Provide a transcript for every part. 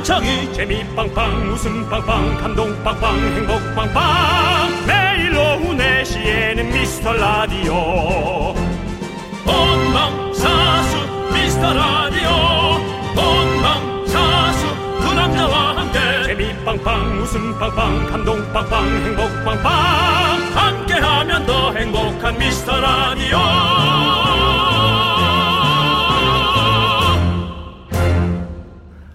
남창희. 재미 빵빵 웃음 빵빵 감동 빵빵 행복 빵빵. 매일 오후 4시에는 미스터 라디오 본방사수. 미스터 라디오 본방사수. 그 남자와 함께 재미 빵빵 웃음 빵빵 감동 빵빵 행복 빵빵. 함께하면 더 행복한 미스터 라디오.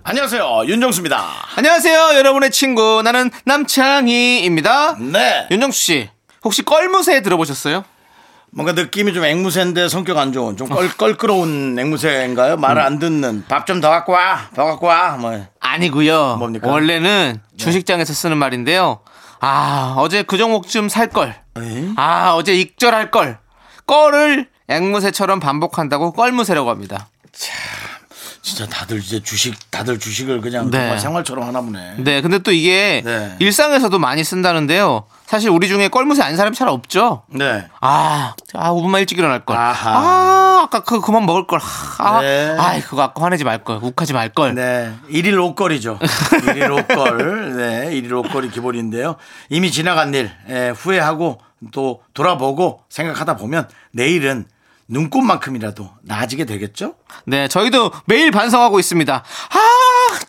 안녕하세요, 윤정수입니다. 안녕하세요, 여러분의 친구 나는 남창희입니다. 네, 윤정수 씨 혹시 껄무새 들어보셨어요? 뭔가 느낌이 좀 앵무새인데 성격 안 좋은 좀 껄끄러운 앵무새인가요? 말을 안 듣는. 밥 좀 더 갖고 와, 더 갖고 와. 뭐 아니고요. 뭡니까? 원래는 주식장에서 쓰는 말인데요. 아, 어제 그 종목 좀 살 걸. 아, 어제 익절할 걸. 껄을 앵무새처럼 반복한다고 껄무새라고 합니다. 참. 진짜 다들 이제 주식을 그냥 네. 정말 생활처럼 하나 보네. 네, 근데 또 이게 네. 일상에서도 많이 쓴다는데요. 사실 우리 중에 껄무새 아닌 사람이 잘 없죠. 네. 아, 5분만 일찍 일어날 걸. 아까 그거 그만 먹을 걸. 네. 그거 아까 화내지 말 걸. 욱하지 말 걸. 네. 일일 옷걸이죠. 일일 옷걸. 네, 일일 옷걸이 기본인데요. 이미 지나간 일 후회하고 또 돌아보고 생각하다 보면 내일은 눈꽃만큼이라도 나아지게 되겠죠? 네, 저희도 매일 반성하고 있습니다.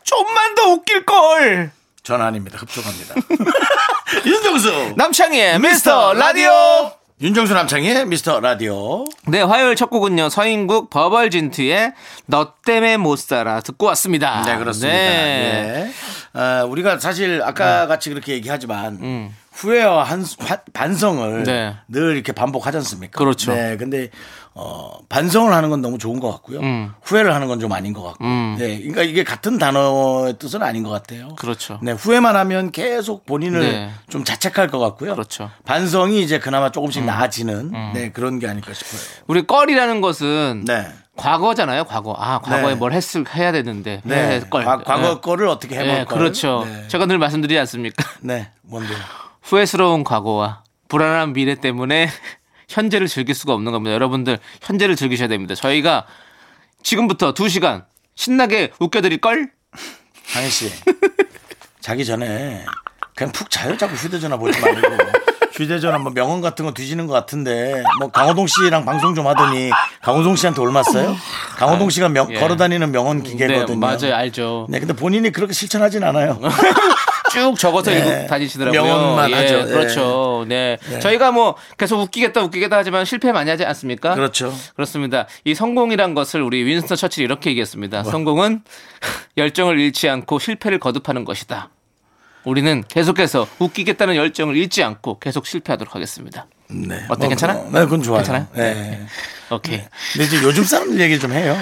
좀만 더 웃길걸. 전 아닙니다. 흡족합니다. 윤정수 남창희의 미스터 라디오. 윤정수 남창희의 미스터 라디오. 네, 화요일 첫 곡은요 서인국 버벌진트의 너 때문에 못 살아 듣고 왔습니다. 네, 그렇습니다. 네. 예. 우리가 사실 아까 같이 그렇게 얘기하지만 후회와 반성을 네. 늘 이렇게 반복하지 않습니까? 그렇죠. 네, 근데 반성을 하는 건 너무 좋은 것 같고요. 후회를 하는 건 좀 아닌 것 같고. 네, 그러니까 이게 같은 단어의 뜻은 아닌 것 같아요. 그렇죠. 네, 후회만 하면 계속 본인을 네. 좀 자책할 것 같고요. 그렇죠. 반성이 이제 그나마 조금씩 나아지는 네, 그런 게 아닐까 싶어요. 우리 껄이라는 것은 네. 과거잖아요, 과거. 과거에 네. 뭘 해야 되는데. 네, 과거 거를 어떻게 해볼 네, 걸. 그렇죠. 네. 제가 늘 말씀드리지 않습니까? 네, 뭔데요? 후회스러운 과거와 불안한 미래 때문에 현재를 즐길 수가 없는 겁니다. 여러분들 현재를 즐기셔야 됩니다. 저희가 지금부터 2시간 신나게 웃겨드릴걸? 강희씨 자기 전에 그냥 푹 자요. 자꾸 휴대전화 보지 말고. 휴대전화 뭐 명언 같은 거 뒤지는 것 같은데 뭐 강호동 씨랑 방송 좀 하더니 강호동 씨한테 올맞어요? 강호동 씨가 걸어다니는 명언 기계거든요. 네, 맞아요. 알죠. 네, 근데 본인이 그렇게 실천하진 않아요. 쭉 적어서 네. 다니시더라고요. 명언만 하죠. 그렇죠. 네. 네. 저희가 뭐 계속 웃기겠다 하지만 실패 많이 하지 않습니까? 그렇죠. 그렇습니다. 이 성공이란 것을 우리 윈스턴 처칠이 이렇게 얘기했습니다. 뭐. 성공은 열정을 잃지 않고 실패를 거듭하는 것이다. 우리는 계속해서 웃기겠다는 열정을 잃지 않고 계속 실패하도록 하겠습니다. 네. 어때? 뭐, 괜찮아? 네, 그건 좋아요. 괜찮아요? 네. 네. 오케이. 네. 근데 이제 요즘 사람들 얘기 좀 해요.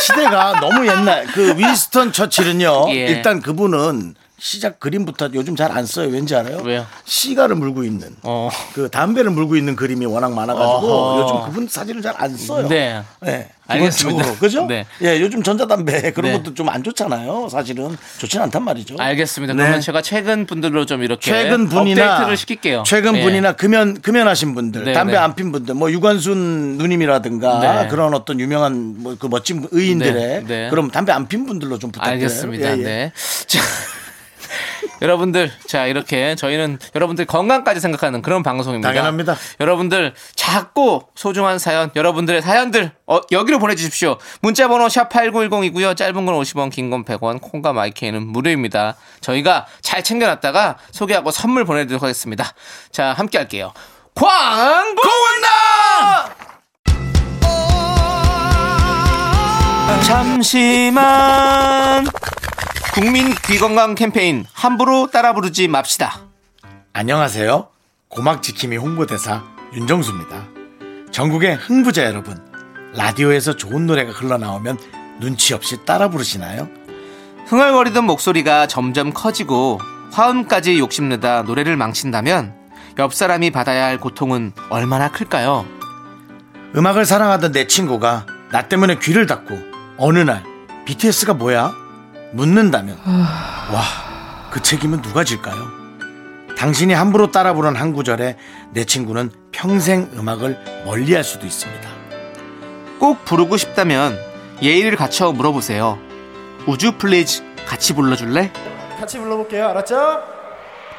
시대가 너무 옛날. 그 윈스턴 처칠은요. 예. 일단 그분은 시작 그림부터 요즘 잘 안 써요. 왠지 알아요? 왜요? 시가를 물고 있는 그 담배를 물고 있는 그림이 워낙 많아가지고 요즘 그분 사진을 잘 안 써요. 네, 네. 알겠습니다. 그죠? 네. 예, 요즘 전자담배 그런 네. 것도 좀 안 좋잖아요. 사실은 좋진 않단 말이죠. 알겠습니다. 그러면 네. 제가 최근 분들로 좀 이렇게 업데이트를 시킬게요. 최근 예. 분이나 금연하신 분들, 네, 담배 네. 안 핀 분들, 뭐 유관순 누님이라든가 네. 그런 어떤 유명한 뭐 그 멋진 의인들의 네. 네. 그럼 담배 안 핀 분들로 좀 부탁드려요. 알겠습니다. 예, 예. 네. 자. 여러분들, 자, 이렇게 저희는 여러분들 건강까지 생각하는 그런 방송입니다. 당연합니다. 여러분들 작고 소중한 사연, 여러분들의 사연들 여기로 보내주십시오. 문자번호 샵8910이고요. 짧은 건 50원, 긴 건 100원, 콩과 마이케이는 무료입니다. 저희가 잘 챙겨놨다가 소개하고 선물 보내드리도록 하겠습니다. 자, 함께 할게요. 광고나! 잠시만. 국민 귀건강 캠페인 함부로 따라 부르지 맙시다. 안녕하세요. 고막지킴이 홍보대사 윤정수입니다. 전국의 흥부자 여러분, 라디오에서 좋은 노래가 흘러나오면 눈치 없이 따라 부르시나요? 흥얼거리던 목소리가 점점 커지고 화음까지 욕심내다 노래를 망친다면 옆 사람이 받아야 할 고통은 얼마나 클까요? 음악을 사랑하던 내 친구가 나 때문에 귀를 닫고 어느 날 BTS가 뭐야? 묻는다면 와, 그 책임은 누가 질까요? 당신이 함부로 따라 부른 한 구절에 내 친구는 평생 음악을 멀리할 수도 있습니다. 꼭 부르고 싶다면 예의를 갖춰 물어보세요. Would you please 같이 불러줄래? 같이 불러볼게요. 알았죠?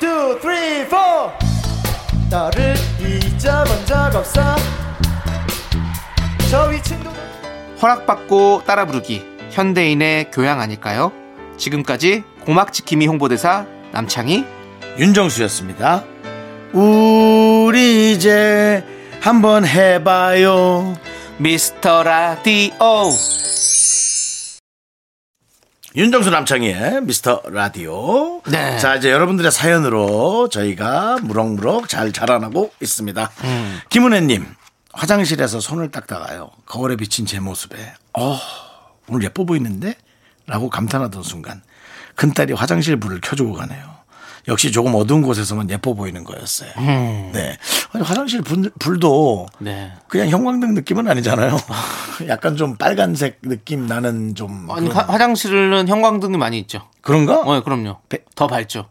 2, 3, 4 나를 잊어본 적 없어 저 위층도 허락받고 따라 부르기 현대인의 교양 아닐까요? 지금까지 고막지킴이 홍보대사 남창희 윤정수였습니다. 우리 이제 한번 해봐요 미스터 라디오. 윤정수 남창희의 미스터 라디오. 네. 자, 이제 여러분들의 사연으로 저희가 무럭무럭 잘 자라나고 있습니다. 김은혜님, 화장실에서 손을 닦다가요 거울에 비친 제 모습에 오늘 예뻐 보이는데? 라고 감탄하던 순간 큰딸이 화장실 불을 켜주고 가네요. 역시 조금 어두운 곳에서만 예뻐 보이는 거였어요. 네. 아니, 화장실 불도 네. 그냥 형광등 느낌은 아니잖아요. 약간 좀 빨간색 느낌 나는 좀. 아니, 그런... 화장실은 형광등이 많이 있죠. 그런가? 네, 그럼요. 더 밝죠.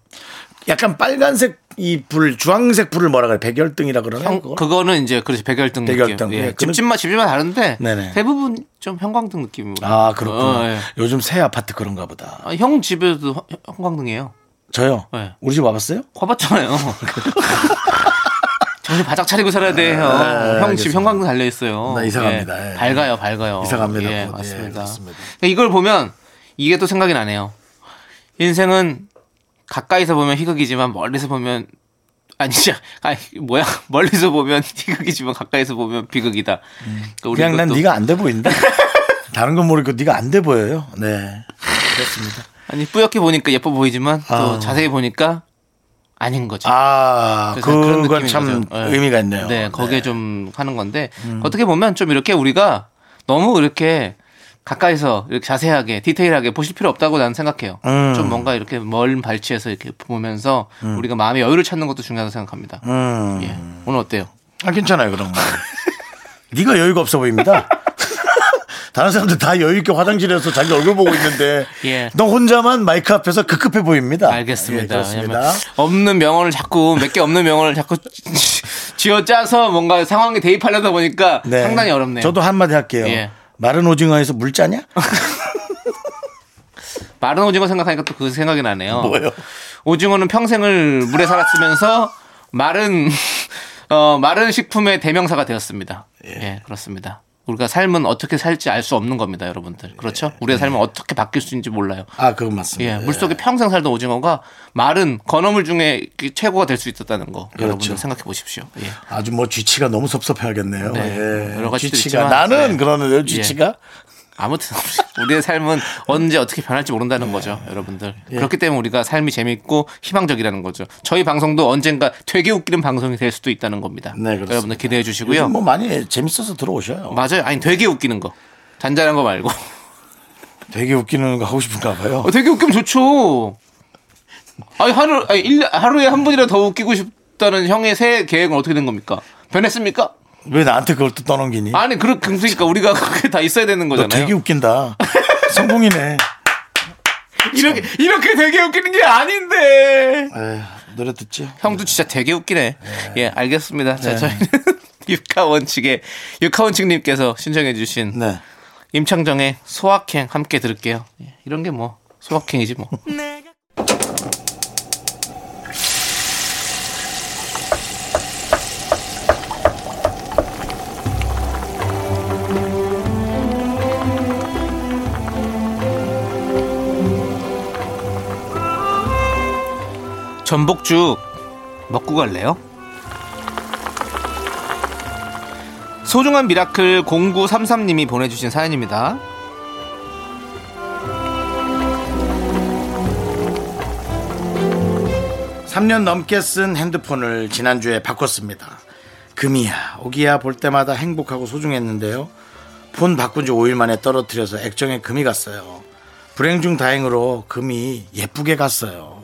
약간 빨간색 이 불, 주황색 불을 뭐라 그래? 백열등이라 그러나요? 그거는 이제 그렇지 백열등 느낌. 백열등. 예. 예. 집집마다 다른데 네네. 대부분 좀 형광등 느낌으로. 아 그렇구나. 예. 요즘 새 아파트 그런가 보다. 아, 형 집에도 형광등이에요. 저요? 네. 우리 집 와봤어요? 와봤잖아요. 정신 바짝 차리고 살아야 돼요. 아, 형 집 형광등 달려있어요. 나 이상합니다. 예. 밝아요, 밝아요. 이상합니다. 예, 맞습니다. 예, 이걸 보면 이게 또 생각이 나네요. 인생은 가까이서 보면 희극이지만 멀리서 보면 멀리서 보면 희극이지만 가까이서 보면 비극이다. 그냥 난 네가 안 돼 보인다. 다른 건 모르고 네가 안 돼 보여요. 네, 그렇습니다. 아니 뿌옇게 보니까 예뻐 보이지만 또 자세히 보니까 아닌 거죠. 아, 그건 참 의미가 있네요. 네, 거기에 네. 좀 하는 건데 어떻게 보면 좀 이렇게 우리가 너무 이렇게 가까이서 이렇게 자세하게 디테일하게 보실 필요 없다고 나는 생각해요. 좀 뭔가 이렇게 멀 발치에서 이렇게 보면서 우리가 마음의 여유를 찾는 것도 중요하다고 생각합니다. 예. 오늘 어때요? 아, 괜찮아요 그런 거. 네가 여유가 없어 보입니다. 다른 사람들 다 여유있게 화장실에서 자기 얼굴 보고 있는데 예. 너 혼자만 마이크 앞에서 급급해 보입니다. 알겠습니다. 예, 없는 명언을 자꾸 몇 개 없는 명언을 자꾸 쥐어짜서 뭔가 상황에 대입하려다 보니까 네. 상당히 어렵네요. 저도 한마디 할게요. 예. 마른 오징어에서 물 짜냐? 마른 오징어 생각하니까 또 그 생각이 나네요. 뭐요? 오징어는 평생을 물에 살았으면서 마른 식품의 대명사가 되었습니다. 예, 예 그렇습니다. 우리가 삶은 어떻게 살지 알 수 없는 겁니다, 여러분들. 그렇죠? 예. 우리의 삶은 예. 어떻게 바뀔 수 있는지 몰라요. 아, 그건 맞습니다. 예. 물속에 평생 살던 오징어가 마른 건어물 중에 최고가 될 수 있었다는 거. 그렇죠. 여러분들 생각해 보십시오. 예. 아주 뭐 쥐치가 너무 섭섭해하겠네요. 네. 예. 여러 가지 쥐치가 나는 네. 그러는데요, 쥐치가. 예. 아무튼 우리의 삶은 언제 어떻게 변할지 모른다는 예. 거죠, 여러분들. 예. 그렇기 때문에 우리가 삶이 재미있고 희망적이라는 거죠. 저희 방송도 언젠가 되게 웃기는 방송이 될 수도 있다는 겁니다. 네, 그렇습니다. 여러분들 기대해 주시고요. 요즘 뭐 많이 재밌어서 들어오셔요. 맞아요. 아니 되게 웃기는 거, 잔잔한 거 말고. 되게 웃기는 거 하고 싶은가 봐요. 되게 웃기면 좋죠. 아니 하루에 한 번이라도 더 웃기고 싶다는 형의 새해 계획은 어떻게 된 겁니까? 변했습니까? 왜 나한테 그걸 또 떠넘기니? 아니 그러니까 우리가 그게 다 있어야 되는 거잖아요. 너 되게 웃긴다. 성공이네. 이렇게 되게 웃기는 게 아닌데. 에휴, 노래 듣지? 형도 진짜 되게 웃기네. 예, 알겠습니다. 자, 저희는 육하원칙님께서 신청해주신 네. 임창정의 소확행 함께 들을게요. 예, 이런 게 뭐 소확행이지 뭐. 전복죽 먹고 갈래요? 소중한 미라클 0933님이 보내주신 사연입니다. (3년) 넘게 쓴 핸드폰을 지난주에 바꿨습니다. 금이야 오기야 볼 때마다 행복하고 소중했는데요. 폰 바꾼 지 5일 만에 떨어뜨려서 액정에 금이 갔어요. 불행 중 다행으로 금이 예쁘게 갔어요.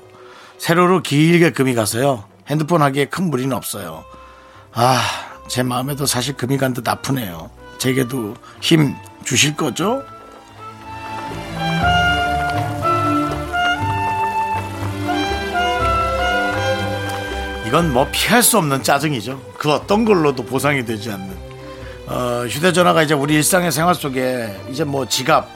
세로로 길게 금이 가서요 핸드폰 하기에 큰 무리는 없어요. 아, 제 마음에도 사실 금이 간 듯 아프네요. 제게도 힘 주실 거죠? 이건 뭐 피할 수 없는 짜증이죠. 그 어떤 걸로도 보상이 되지 않는 휴대전화가 이제 우리 일상의 생활 속에 이제 뭐 지갑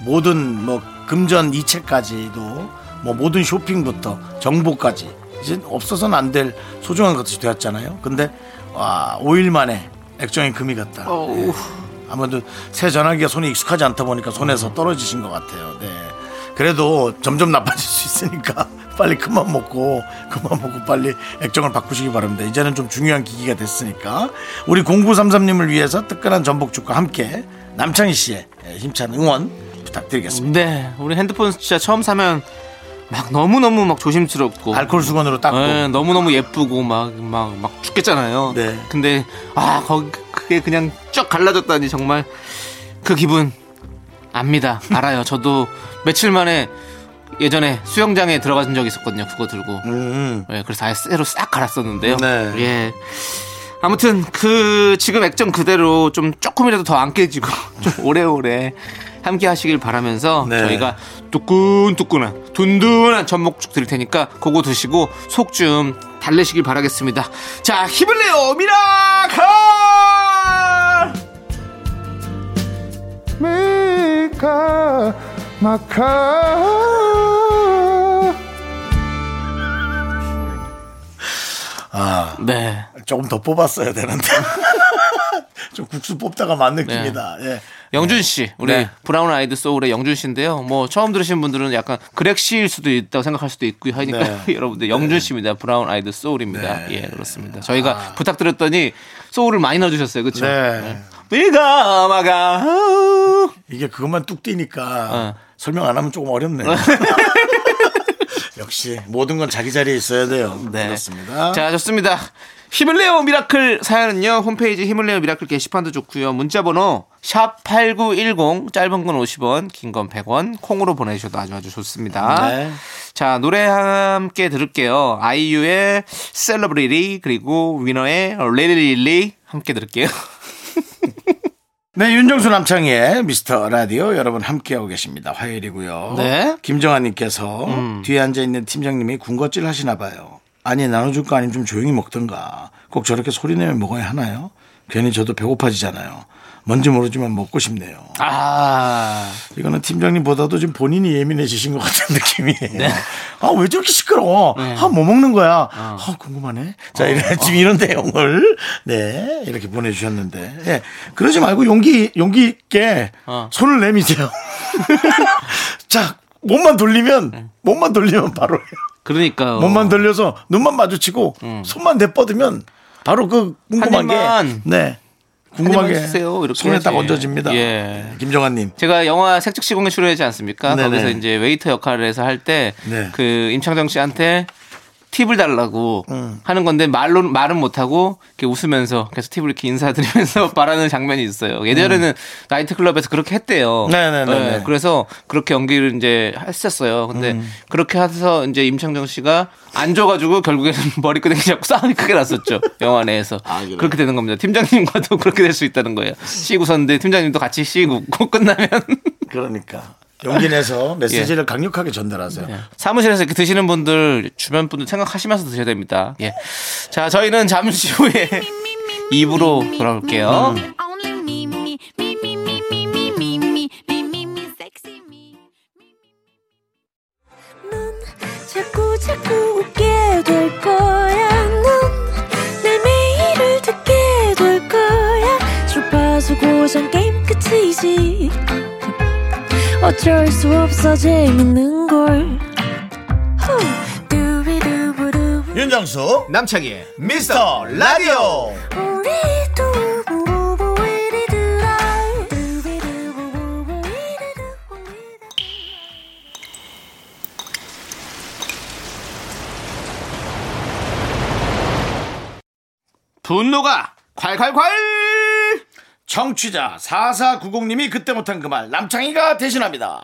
모든 뭐 금전 이체까지도 뭐 모든 쇼핑부터 정보까지 이제 없어서는 안 될 소중한 것들이 되었잖아요. 근데 와, 5일 만에 액정이 금이 갔다. 예. 아무래도 새 전화기가 손이 익숙하지 않다 보니까 손에서 떨어지신 것 같아요. 네. 그래도 점점 나빠질 수 있으니까 빨리 그만 먹고 빨리 액정을 바꾸시기 바랍니다. 이제는 좀 중요한 기기가 됐으니까. 우리 0933님을 위해서 뜨끈한 전복죽과 함께 남창희 씨의 힘찬 응원 부탁드리겠습니다. 네, 우리 핸드폰 진짜 처음 사면 막 너무너무 막 조심스럽고 알코올 수건으로 닦고 네, 너무너무 예쁘고 막 죽겠잖아요. 네. 근데 아, 그게 그냥 쫙 갈라졌다니 정말 그 기분 압니다. 알아요. 저도 며칠 만에 예전에 수영장에 들어가신 적이 있었거든요. 그거 들고. 예, 그래서 아예 새로 싹 갈았었는데요. 네. 예. 아무튼 그 지금 액정 그대로 좀 조금이라도 더 안 깨지고 좀 오래오래 함께 하시길 바라면서 네. 저희가 뚜끈뚜끈한 둔둔한 전복죽 드릴 테니까 그거 드시고 속 좀 달래시길 바라겠습니다. 자, 힘을 내요. 미라카! 미카 마카. 아, 네. 조금 더 뽑았어야 되는데. 좀 국수 뽑다가 만 느낌이다. 네. 예. 영준 씨, 우리 네. 브라운 아이드 소울의 영준 씨인데요. 뭐 처음 들으신 분들은 약간 그렉 씨일 수도 있다고 생각할 수도 있고 하니까 네. 여러분들 영준 씨입니다. 브라운 아이드 소울입니다. 네. 예, 그렇습니다. 저희가 부탁드렸더니 소울을 많이 넣어주셨어요, 그렇죠? 네. 비가 막아. 이게 그것만 뚝 뛰니까 설명 안 하면 조금 어렵네요. 역시 모든 건 자기 자리에 있어야 돼요. 네. 그렇습니다. 자, 좋습니다. 힘을 내요 미라클 사연은요 홈페이지 힘을 내요 미라클 게시판도 좋고요. 문자번호 샵8910 짧은 건 50원 긴 건 100원 콩으로 보내주셔도 아주 좋습니다. 네. 자, 노래 함께 들을게요. 아이유의 셀러브리티 그리고 위너의 릴리 함께 들을게요. 네, 윤정수 남창희의 미스터 라디오 여러분 함께하고 계십니다. 화요일이고요. 네. 김정아님께서 뒤에 앉아있는 팀장님이 군것질 하시나 봐요. 아니, 나눠줄 거 아니면 좀 조용히 먹던가. 꼭 저렇게 소리내면 먹어야 하나요? 괜히 저도 배고파지잖아요. 뭔지 모르지만 먹고 싶네요. 아, 이거는 팀장님보다도 지금 본인이 예민해지신 것 같은 느낌이에요. 네. 아, 왜 저렇게 시끄러워? 네. 아, 뭐 먹는 거야? 아, 궁금하네. 자, 지금 이런 내용을 네 이렇게 보내주셨는데 네, 그러지 말고 용기 있게 손을 내미세요. 자, 몸만 돌리면 바로 해요. 그러니까 몸만 돌려서 눈만 마주치고 손만 내뻗으면 바로 그 궁금한 게 네. 궁금하게 손에 딱 얹어집니다. 예. 김정환님, 제가 영화 색즉시공에 출연하지 않습니까? 네네. 거기서 이제 웨이터 역할을 해서 할 때 그 네. 임창정 씨한테 팁을 달라고 하는 건데 말은 못하고 이렇게 웃으면서 계속 팁을 이렇게 인사드리면서 말하는 장면이 있어요. 예전에는 나이트클럽에서 그렇게 했대요. 네네네. 네, 그래서 그렇게 연기를 이제 했었어요. 근데 그렇게 해서 이제 임창정 씨가 안 줘가지고 결국에는 머리끄댕이 잡고 싸움이 크게 났었죠. 영화 내에서. 아, 그래. 그렇게 되는 겁니다. 팀장님과도 그렇게 될 수 있다는 거예요. 씩 웃었는데 팀장님도 같이 씩 웃고 끝나면. 그러니까. 용기 내서 메시지를 예. 강력하게 전달하세요. 예. 사무실에서 이렇게 드시는 분들 주변 분들 생각하시면서 드셔야 됩니다. 예. 자, 저희는 잠시 후에 2부로 돌아올게요. 자꾸 웃게 될 거야. 내 매일을 듣게 될 거야. 주파수 고정 게임 끝이지. 어쩔 수 없어 재밌는걸. 윤정수 남창희의 미스터 라디오. 분노가 콸콸콸. 청취자 4490님이 그때 못한 그 말 남창희가 대신합니다.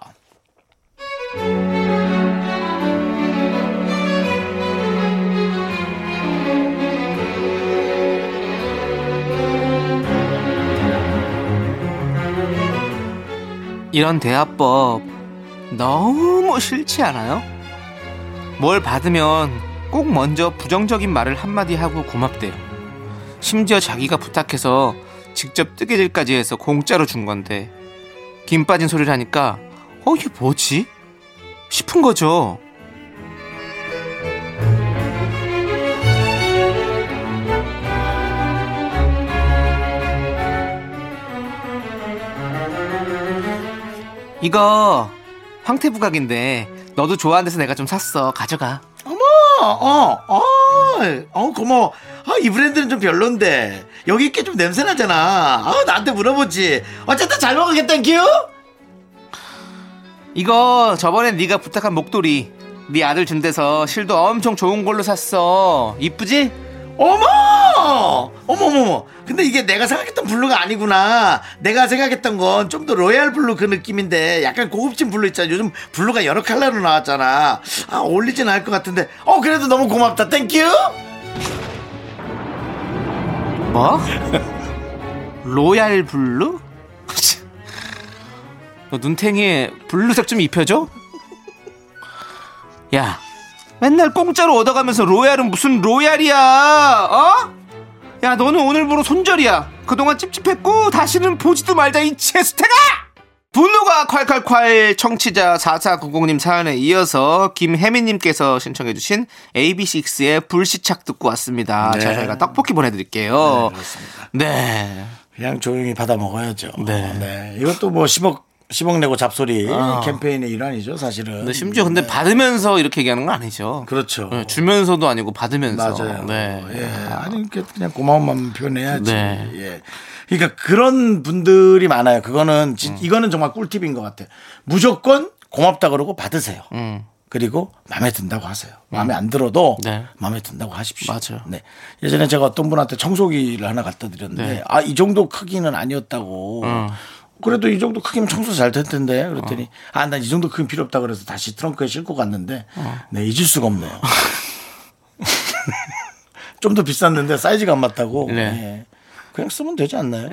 이런 대화법 너무 싫지 않아요? 뭘 받으면 꼭 먼저 부정적인 말을 한마디 하고 고맙대요. 심지어 자기가 부탁해서 직접 뜨개질까지 해서 공짜로 준 건데 김 빠진 소리를 하니까 이게 뭐지? 싶은 거죠. 이거 황태부각인데 너도 좋아하는 데서 내가 좀 샀어. 가져가. 어머, 고마워. 아, 이 브랜드는 좀 별론데 여기 있게 좀 냄새 나잖아. 아, 나한테 물어보지. 어쨌든 잘 먹겠다는 기우. 이거 저번에 네가 부탁한 목도리 네 아들 준 데서 실도 엄청 좋은 걸로 샀어. 이쁘지? 어머. 근데 이게 내가 생각했던 블루가 아니구나. 내가 생각했던 건 좀 더 로얄 블루 그 느낌인데 약간 고급진 블루 있잖아. 요즘 블루가 여러 컬러로 나왔잖아. 아, 어울리진 않을 것 같은데. 그래도 너무 고맙다. 땡큐. 뭐? 로얄 블루? 너 눈탱이에 블루색 좀 입혀줘? 야, 맨날 공짜로 얻어가면서 로얄은 무슨 로얄이야. 야, 너는 오늘부로 손절이야. 그동안 찝찝했고 다시는 보지도 말자, 이 채수태가. 분노가 콸콸콸. 청취자 4490님 사연에 이어서 김혜민님께서 신청해주신 AB6IX의 불시착 듣고 왔습니다. 네. 저희가 떡볶이 보내드릴게요. 네, 그렇습니다. 네, 그냥 조용히 받아 먹어야죠. 네, 네. 이것도 뭐 10억 내고 잡소리 캠페인의 일환이죠, 사실은. 네, 심지어 근데 받으면서 이렇게 얘기하는 건 아니죠. 그렇죠. 네, 주면서도 아니고 받으면서. 맞아요. 네. 예. 아니, 이렇게 그냥 고마움만 표현해야지. 네. 예. 그러니까 그런 분들이 많아요. 그거는 이거는 정말 꿀팁인 것 같아요. 무조건 고맙다 그러고 받으세요. 그리고 마음에 든다고 하세요. 마음에 안 들어도 네. 마음에 든다고 하십시오. 맞아요. 네. 예전에 제가 어떤 분한테 청소기를 하나 갖다 드렸는데 네. 아, 이 정도 크기는 아니었다고. 그래도 이 정도 크기면 청소 잘 될 텐데. 그랬더니 아, 난 이 정도 크기는 필요 없다 그래서 다시 트렁크에 싣고 갔는데 네, 잊을 수가 없네요. 좀 더 비쌌는데 사이즈가 안 맞다고. 네. 예. 그냥 쓰면 되지 않나요?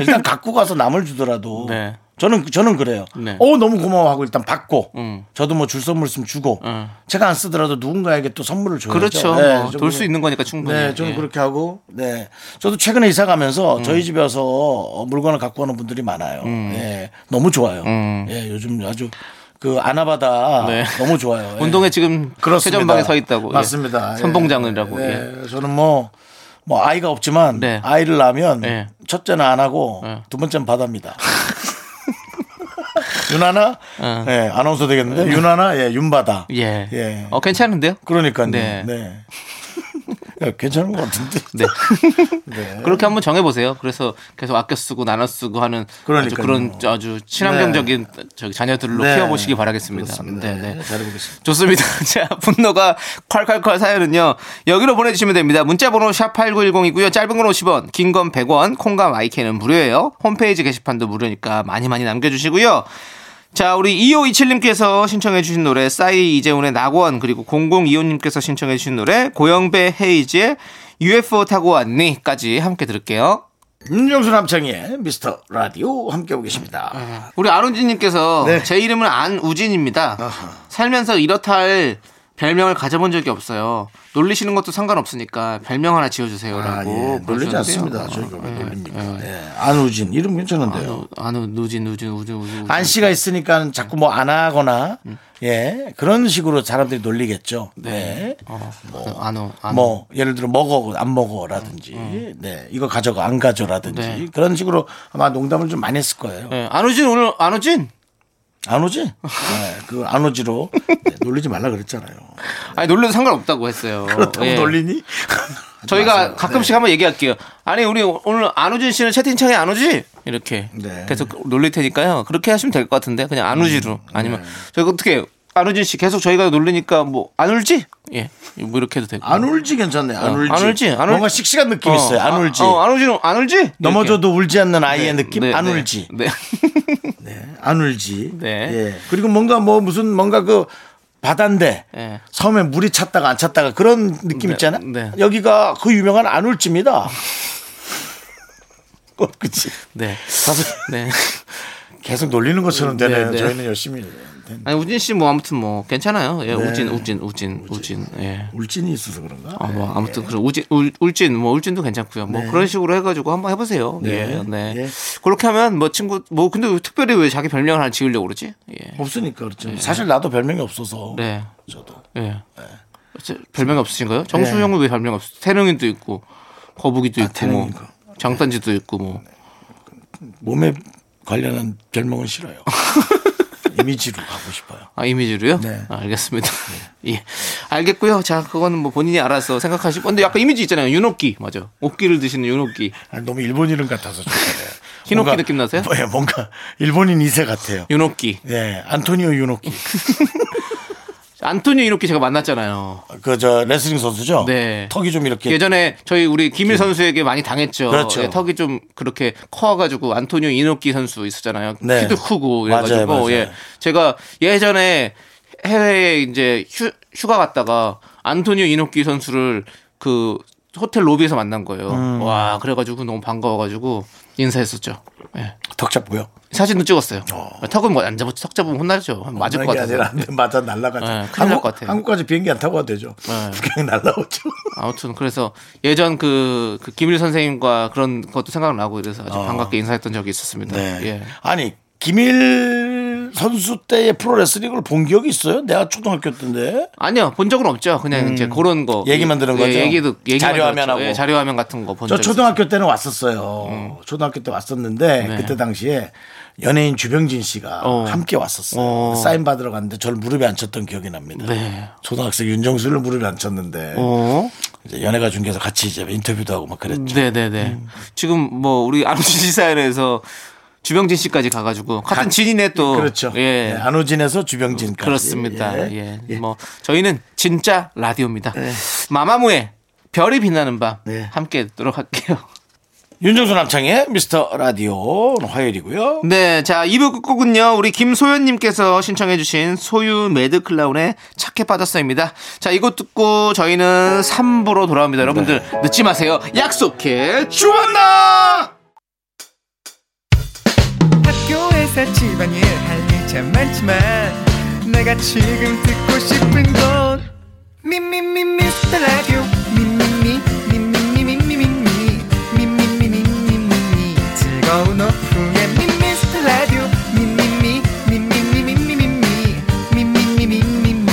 일단 갖고 가서 남을 주더라도 네. 저는 그래요. 네. 너무 고마워하고 일단 받고 저도 뭐 줄 선물 있으면 주고 제가 안 쓰더라도 누군가에게 또 선물을 줘야죠. 그렇죠. 네, 돌 수 있는 거니까 충분히. 네, 저는 예. 그렇게 하고. 네, 저도 최근에 이사 가면서 저희 집에서 물건을 갖고 오는 분들이 많아요. 네, 너무 좋아요. 예, 요즘 아주 그 아나바다 네. 너무 좋아요. 운동에 예. 지금 최전방에 서 있다고. 맞습니다. 예. 선봉장이라고. 네, 예. 저는 뭐 아이가 없지만 네. 아이를 낳으면 네. 첫째는 안 하고 네. 두 번째는 바다입니다. 윤하나? 예, 아나운서 되겠는데? 윤하나? 예, 윤바다. 예. 예. 괜찮은데요? 그러니까요. 네. 네. 야, 괜찮은 것 같은데? 네. 네. 그렇게 한번 정해보세요. 그래서 계속 아껴 쓰고 나눠 쓰고 하는 아주 그런 아주 친환경적인 네. 저기 자녀들로 네. 키워보시기 바라겠습니다. 네, 네. 잘해보겠습니다. 좋습니다. 자, 분노가 콸콸콸 사연은요. 여기로 보내주시면 됩니다. 문자번호 샵8910이고요. 짧은 건 50원, 긴 건 100원, 콩감 IK는 무료예요. 홈페이지 게시판도 무료니까 많이 남겨주시고요. 자, 우리 2527님께서 신청해 주신 노래 싸이 이재훈의 낙원, 그리고 0025님께서 신청해 주신 노래 고영배 헤이즈의 UFO 타고 왔니까지 함께 들을게요. 윤정수 남창희의 미스터 라디오 함께하고 계십니다. 우리 아론지님께서 네. 제 이름은 안우진입니다. 아하. 살면서 이렇다 할 별명을 가져본 적이 없어요. 놀리시는 것도 상관없으니까 별명 하나 지어주세요라고. 아, 예. 놀리지 않습니다. 저희가 왜 놀립니까? 예. 안우진 이름 괜찮은데요. 안우진. 안 씨가 있으니까 자꾸 뭐 안 하거나 예, 그런 식으로 사람들이 놀리겠죠. 네. 뭐 예를 들어 먹어 안 먹어라든지 네, 이거 가져가 안 가져라든지 네. 그런 식으로 아마 농담을 좀 많이 했을 거예요. 네. 안우진 오늘 안우진? 네, 그 안우지로 네, 놀리지 말라 그랬잖아요. 아니, 놀려도 상관없다고 했어요. 그렇다고 예. 놀리니? 저희가 맞아요. 가끔씩 네. 한번 얘기할게요. 아니, 우리 오늘 안우진 씨는 채팅창에 안우지? 이렇게 네. 계속 놀릴 테니까요. 그렇게 하시면 될 것 같은데 그냥 안우지로. 아니면 네. 저희가 어떻게 해요? 안우진 씨 계속 저희가 놀리니까 뭐 안 울지? 예, 뭐 이렇게 해도 되고. 안 울지 괜찮네. 안 울지. 뭔가 씩씩한 느낌 있어요. 안 울지. 안 울지. 넘어져도 울지 않는 아이의 네, 느낌. 네, 안 울지. 네. 네, 안 울지. 네. 예. 그리고 뭔가 그 바다인데 네. 섬에 물이 찼다가 안 찼다가 그런 느낌 네, 있잖아요. 네. 여기가 그 유명한 안 울지입니다. 그렇지. 네. 다섯. 네. 계속 놀리는 것처럼 되네요. 네, 네. 저희는 열심히. 아니 우진 씨 뭐 아무튼 뭐 괜찮아요. 예, 네. 울진. 예. 울진이 있어서 그런가? 아, 뭐 아무튼 예. 그래 울진 뭐 울진도 괜찮고요. 뭐 네. 그런 식으로 해가지고 한번 해보세요. 네. 예, 네. 예. 그렇게 하면 뭐 친구 뭐 근데 특별히 왜 자기 별명을 하나 지으려고 그러지? 예. 없으니까 그렇죠. 예. 사실 나도 별명이 없어서. 네. 저도. 예. 예. 별명이 없으신가요? 정수 예. 형은 왜 별명 없어? 태릉인도 있고 거북이도 있고 뭐 장단지도 있고 뭐 몸에 관련한 별명은 싫어요. 이미지로 가고 싶어요. 아, 이미지로요? 네. 아, 알겠습니다. 네. 예. 알겠고요. 자, 그거는 뭐 본인이 알아서 생각하시고. 근데 약간 이미지 있잖아요. 윤옥기. 맞아. 옥기를 드시는 윤옥기. 아니, 너무 일본 이름 같아서 좋잖아요. 흰옥기 느낌 나세요? 뭐, 예, 뭔가 일본인 2세 같아요. 윤옥기. 네. 안토니오 윤옥기. 안토니오 이노키 제가 만났잖아요. 그 저 레슬링 선수죠. 네. 턱이 좀 이렇게 예전에 저희 우리 김일 선수에게 많이 당했죠. 그렇죠. 네, 턱이 좀 그렇게 커가지고 안토니오 이노키 선수 있었잖아요. 네. 키도 크고 그래가지고 맞아요. 예. 제가 예전에 해외에 이제 휴가 갔다가 안토니오 이노키 선수를 그 호텔 로비에서 만난 거예요. 와 그래가지고 너무 반가워가지고 인사했었죠. 예. 턱 잡고요. 사진도 찍었어요. 턱은 뭐 안 잡았지. 턱 잡으면 혼나죠. 맞을 것 같아요. 맞아 날라가죠. 네, 큰일 날 것 같아요. 한국까지 비행기 안 타고 가도 되죠. 네. 그냥 날라오죠. 아무튼 그래서 예전 그 김일 선생님과 그런 것도 생각나고 이래서 아주 반갑게 인사했던 적이 있었습니다. 네. 예. 아니 김일 선수 때의 프로레슬링을 본 기억이 있어요? 내가 초등학교 때인데. 아니요. 본 적은 없죠. 그냥 이제 그런 거. 얘기만 들은 거죠. 예, 얘기도 자료화면하고. 예, 자료화면 같은 거 본 적 있어요. 저 초등학교 때는 왔었어요. 초등학교 때 왔었는데 네. 그때 당시에 연예인 주병진 씨가 함께 왔었어요. 사인 받으러 갔는데 저를 무릎에 앉혔던 기억이 납니다. 네. 초등학생 윤정수를 무릎에 앉혔는데 이제 연예가 중계에서 같이 이제 인터뷰도 하고 막 그랬죠. 네네네. 지금 뭐 우리 안우진 씨 사연에서 주병진 씨까지 가가지고 같은 진이네 또 그렇죠. 예. 네, 안우진에서 주병진까지 그렇습니다. 예. 예. 뭐 저희는 진짜 라디오입니다. 예. 마마무의 별이 빛나는 밤 예. 함께 하도록 할게요. 윤정수 남창의 미스터 라디오 화요일이고요. 네, 자 2부 끝곡은요 우리 김소연님께서 신청해주신 소유 매드클라운의 착해 빠졌어입니다. 자 이거 듣고 저희는 3부로 돌아옵니다. 여러분들 네. 늦지 마세요. 약속해 주었나? 학교에서 집안일 할 일 참 많지만 내가 지금 듣고 싶은 건 미미미 미스터 라디오 미미미 즐거운 오후에 미스터 라디오 미미미 미미미 미미미 미미미 미미미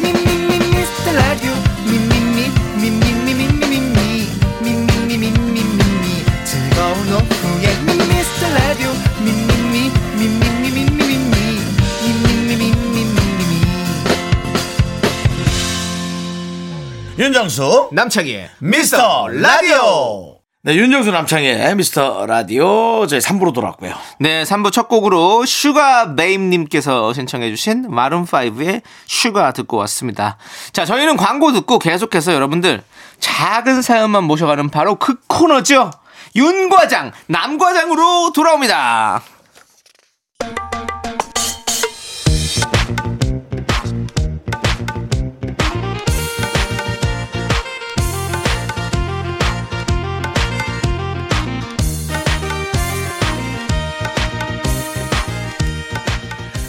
미미미 미스터 라디오 미미미 미미미 미미미 미미미 미미미 즐거운 오후에 미스터 라디오 미미미 미미미 미미미 미미미 윤정수 남창희의 미스터 라디오. 네, 윤정수 남창의 미스터 라디오 저희 3부로 돌아왔고요. 네, 3부 첫 곡으로 슈가 베임님께서 신청해주신 마룬5의 슈가 듣고 왔습니다. 자, 저희는 광고 듣고 계속해서 여러분들 작은 사연만 모셔가는 바로 그 코너죠. 윤과장, 남과장으로 돌아옵니다.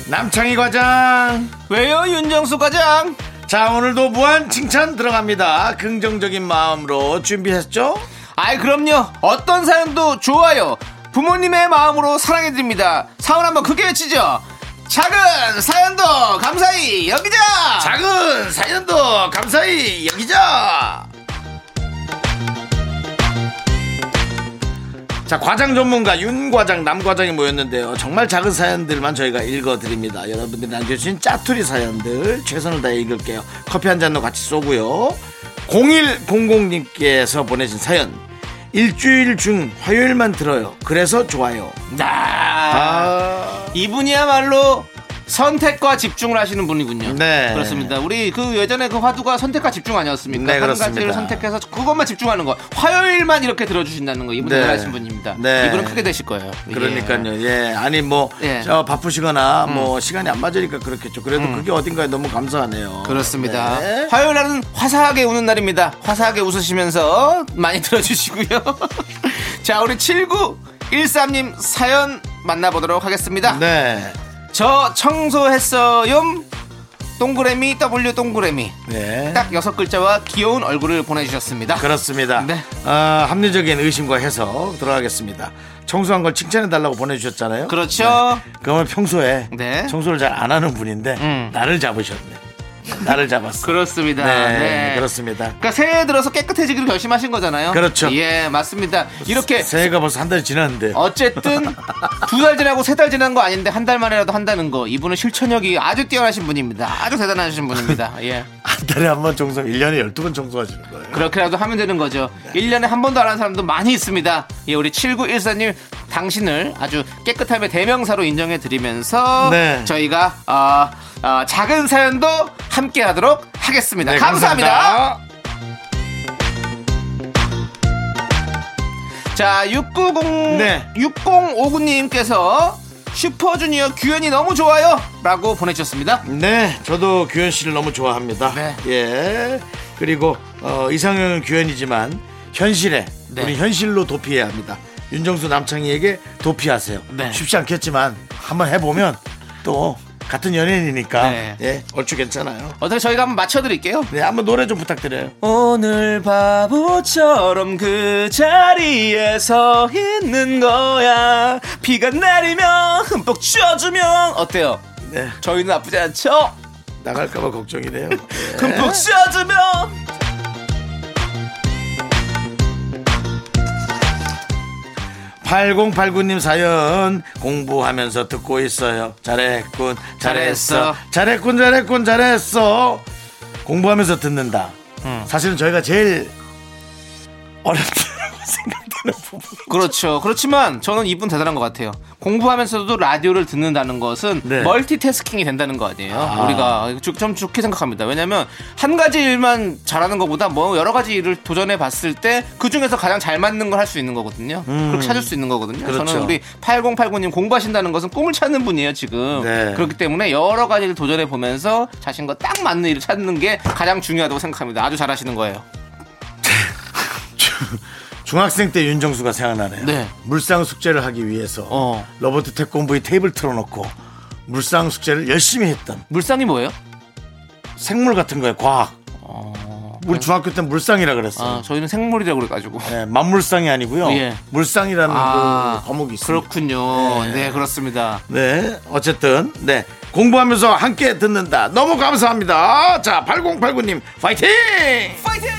남창희 과장. 왜요 윤정수 과장. 자 오늘도 무한 칭찬 들어갑니다. 긍정적인 마음으로 준비했죠? 아이 그럼요. 어떤 사연도 좋아요. 부모님의 마음으로 사랑해드립니다. 사연 한번 크게 외치죠. 작은 사연도 감사히 여기자. 작은 사연도 감사히 여기자. 자 과장 전문가 윤 과장 남 과장이 모였는데요. 정말 작은 사연들만 저희가 읽어드립니다. 여러분들이 남겨주신 짜투리 사연들 최선을 다해 읽을게요. 커피 한 잔도 같이 쏘고요. 0100님께서 보내신 사연. 일주일 중 화요일만 들어요. 그래서 좋아요. 이분이야말로 선택과 집중을 하시는 분이군요. 네. 그렇습니다. 우리 그 예전에 그 화두가 선택과 집중 아니었습니까? 네, 한 가지를 선택해서 그것만 집중하는 거. 화요일만 이렇게 들어주신다는 거. 이분이 잘하신 네. 분입니다. 네. 이분은 크게 되실 거예요. 그러니까요. 예. 아니 뭐 예. 바쁘시거나 뭐 시간이 안 맞으니까 그렇겠죠. 그래도 그게 어딘가에 너무 감사하네요. 그렇습니다. 네. 화요일 날은 화사하게 우는 날입니다. 화사하게 웃으시면서 많이 들어주시고요. 자, 우리 7913님 사연 만나보도록 하겠습니다. 네. 저 청소했어요. 동그라미 W 동그라미. 네. 딱 6글자와 귀여운 얼굴을 보내주셨습니다. 그렇습니다. 네. 합리적인 의심과 해석 들어가겠습니다. 청소한 걸 칭찬해달라고 보내주셨잖아요. 그렇죠. 네. 그러면 평소에 네. 청소를 잘 안 하는 분인데 나를 잡으셨네. 나를 잡았어. 그렇습니다. 네, 네, 그렇습니다. 그러니까 새해 들어서 깨끗해지기를 결심하신 거잖아요. 그렇죠. 예, 맞습니다. 이렇게 새해가 벌써 한 달이 지났는데 어쨌든 두 달 지나고 세 달 지난 거 아닌데 한 달 만에라도 한다는 거, 이분은 실천력이 아주 뛰어나신 분입니다. 아주 대단하신 분입니다. 예. 한 달에 한 번 청소, 1년에 12번 청소하시는 거예요. 그렇게라도 하면 되는 거죠. 네. 1년에 한 번도 안 하는 사람도 많이 있습니다. 예, 우리 7914님 당신을 아주 깨끗함의 대명사로 인정해드리면서 네. 저희가 작은 사연도 함께 하도록 하겠습니다. 네, 감사합니다. 감사합니다. 자, 6059님께서 슈퍼주니어 규현이 너무 좋아요 라고 보내주셨습니다. 네, 저도 규현 씨를 너무 좋아합니다. 네. 예. 그리고 이상형은 규현이지만 현실에 네. 우리 현실로 도피해야 합니다. 윤정수 남창희에게 도피하세요. 네. 쉽지 않겠지만 한번 해보면 또 같은 연예인이니까 네. 예, 얼추 괜찮아요. 어떻게 저희가 한번 맞춰드릴게요. 네, 한번 노래 좀 부탁드려요. 오늘 바보처럼 그 자리에 서 있는 거야. 비가 내리면 흠뻑 쥐어주면 어때요? 네, 저희는 나쁘지 않죠? 나갈까봐 걱정이네요. 네. 흠뻑 쥐어주면. (8089님) 사연 공부하면서 듣고 있어요. 잘했군, 잘했어, 잘했군, 잘했군, 잘했어. 공부하면서 듣는다. 사실은 저희가 제일 어렵다고 생각되는 부분. 그렇죠. 그렇지만 저는 이분 대단한 것 같아요. 공부하면서도 라디오를 듣는다는 것은 네. 멀티태스킹이 된다는 거 아니에요. 아. 우리가 좀 좋게 생각합니다. 왜냐하면 한 가지 일만 잘하는 것보다 뭐 여러 가지 일을 도전해 봤을 때 그 중에서 가장 잘 맞는 걸 할 수 있는 거거든요. 그렇게 찾을 수 있는 거거든요. 그렇죠. 저는 우리 8089님 공부하신다는 것은 꿈을 찾는 분이에요 지금. 네. 그렇기 때문에 여러 가지를 도전해 보면서 자신과 딱 맞는 일을 찾는 게 가장 중요하다고 생각합니다. 아주 잘하시는 거예요. 중학생 때 윤정수가 생각나네요. 네. 물상 숙제를 하기 위해서 로버트 태권브이 테이블 틀어놓고 물상 숙제를 열심히 했던. 물상이 뭐예요? 생물 같은 거예요. 과학. 우리 중학교 때 물상이라 그랬어요. 아, 저희는 생물이라고 그래가지고. 네, 만물상이 아니고요. 예. 물상이라는 그 과목이 있어요. 그렇군요. 네. 네, 그렇습니다. 네, 어쨌든 네 공부하면서 함께 듣는다. 너무 감사합니다. 자, 8089님 파이팅! 파이팅!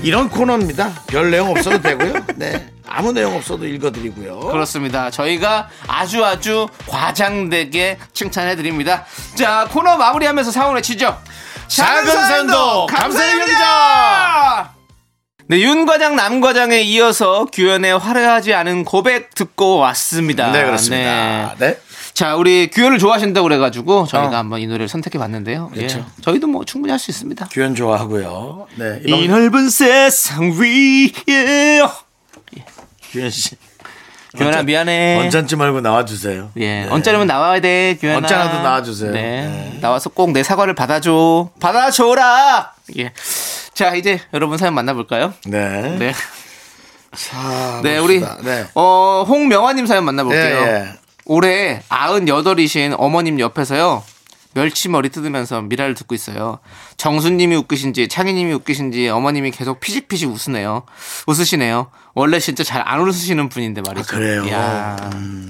이런 코너입니다. 별 내용 없어도 되고요. 네, 아무 내용 없어도 읽어드리고요. 그렇습니다. 저희가 아주 과장되게 칭찬해드립니다. 자, 코너 마무리하면서 사원의 지적. 작은 사연도 감사의 명이다. 네, 윤 과장, 남 과장에 이어서 규현의 화려하지 않은 고백 듣고 왔습니다. 네, 그렇습니다. 네. 네. 자, 우리 규현을 좋아하신다고 그래가지고 저희가 한번 이 노래를 선택해봤는데요. 그렇죠. 예, 저희도 뭐 충분히 할 수 있습니다. 규현 좋아하고요. 네, 이 넓은 세상 위에 규현 씨. 규현아, 미안해. 언짢지 말고 나와주세요. 예, 네. 언짢으면 나와야 돼. 규현아. 언짢아도 나와주세요. 네. 네. 나와서 꼭 내 사과를 받아줘. 받아줘라. 예. 자, 이제 여러분 사연 만나볼까요? 네. 네. 자, 네, 우리 네. 홍명화님 사연 만나볼게요. 네, 네. 올해 98이신 어머님 옆에서요. 멸치머리 뜯으면서 미라를 듣고 있어요. 정수님이 웃기신지 창희님이 웃기신지 어머님이 계속 피식피식 웃으시네요. 원래 진짜 잘 안 웃으시는 분인데 말이죠. 아, 그래요? 이야,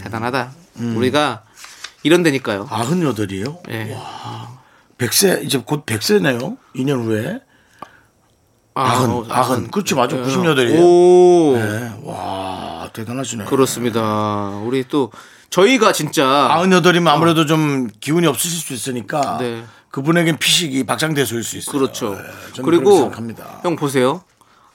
대단하다. 우리가 이런 데니까요. 98이요? 네. 와, 100세, 이제 곧 100세네요. 2년 후에. 아흔. 그렇지, 맞아. 98이에요. 오. 네. 와, 대단하시네요. 그렇습니다. 우리 또 저희가 진짜 98이면 아무래도 좀 기운이 없으실 수 있으니까 네. 그분에겐 피식이 박장대소일 수 있어요. 그렇죠. 네, 그리고 형 보세요.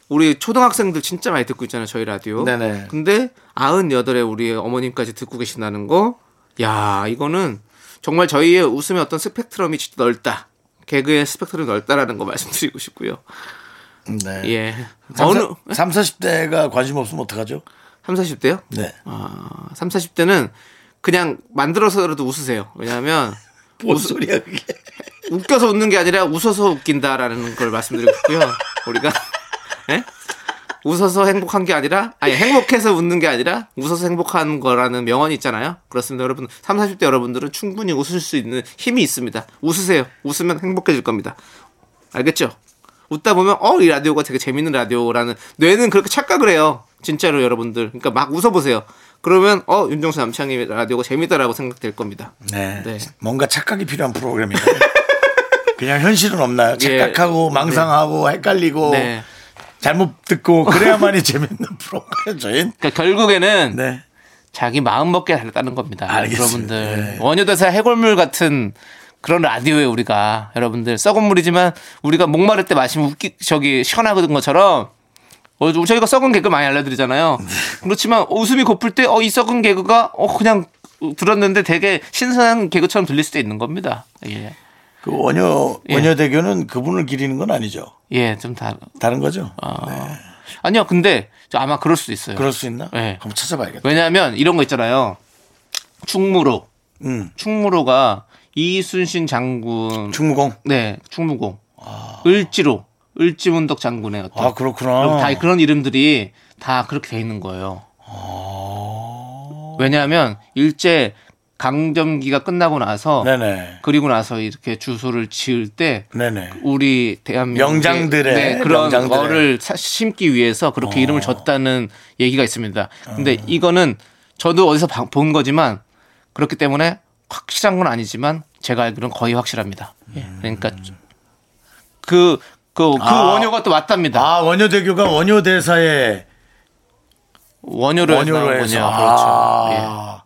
우리 초등학생들 진짜 많이 듣고 있잖아요, 저희 라디오. 네네. 근데 98에 우리 어머님까지 듣고 계신다는 거, 야, 이거는 정말 저희의 웃음의 어떤 스펙트럼이 진짜 넓다. 개그의 스펙트럼이 넓다라는 거 말씀드리고 싶고요. 네. 예. 30, 40대가 관심 없으면 어떡하죠? 30, 40대요? 네. 30, 40대는 그냥 만들어서라도 웃으세요. 왜냐하면. 뭔 소리야, 그게. 웃겨서 웃는 게 아니라 웃어서 웃긴다라는 걸 말씀드리고 싶고요. 우리가. 예? 웃어서 행복한 게 아니라, 아니 행복해서 웃는 게 아니라 웃어서 행복한 거라는 명언이 있잖아요. 그렇습니다. 여러분 30, 40대 여러분들은 충분히 웃을 수 있는 힘이 있습니다. 웃으세요. 웃으면 행복해질 겁니다. 알겠죠? 웃다 보면 이 라디오가 되게 재밌는 라디오라는, 뇌는 그렇게 착각을 해요. 진짜로 여러분들. 그러니까 막 웃어보세요. 그러면 윤정수 남창희 라디오가 재밌다라고 생각될 겁니다. 네. 뭔가 착각이 필요한 프로그램입니다. 그냥 현실은 없나요? 착각하고 망상하고 헷갈리고 잘못 듣고 그래야만이 재밌는 프로그램. 그러니까 결국에는 자기 마음 먹게 하려는 겁니다. 알겠습니다. 여러분들 원효대사 해골물 같은 그런 라디오에 우리가, 여러분들 썩은 물이지만 우리가 목마를 때 마시면 시원하거든 것처럼 저희가 썩은 개그 많이 알려드리잖아요. 그렇지만 웃음이 고플 때 이 썩은 개그가 그냥 들었는데 되게 신선한 개그처럼 들릴 수도 있는 겁니다. 예. 그 원효대교는 그분을 기리는 건 아니죠. 예, 좀 다른 거죠. 아니요, 근데 아마 그럴 수도 있어요. 그럴 수 있나? 예. 한번 찾아봐야겠다. 왜냐하면 이런 거 있잖아요. 충무로. 충무로가 이순신 장군. 충무공? 네, 충무공. 을지로. 을지문덕 장군의 어떤. 아, 그렇구나. 다 그런 이름들이 다 그렇게 돼 있는 거예요. 왜냐하면 일제 강점기가 끝나고 나서, 그리고 나서 이렇게 주소를 지을 때, 우리 대한민국 명장들의 그런 거를 심기 위해서 그렇게 이름을 줬다는 얘기가 있습니다. 근데 이거는 저도 어디서 본 거지만, 그렇기 때문에 확실한 건 아니지만 제가 알기로는 거의 확실합니다. 그러니까 그 원효가 또 맞답니다. 원효대교가 원효대사의 원효로 해서. 그렇죠.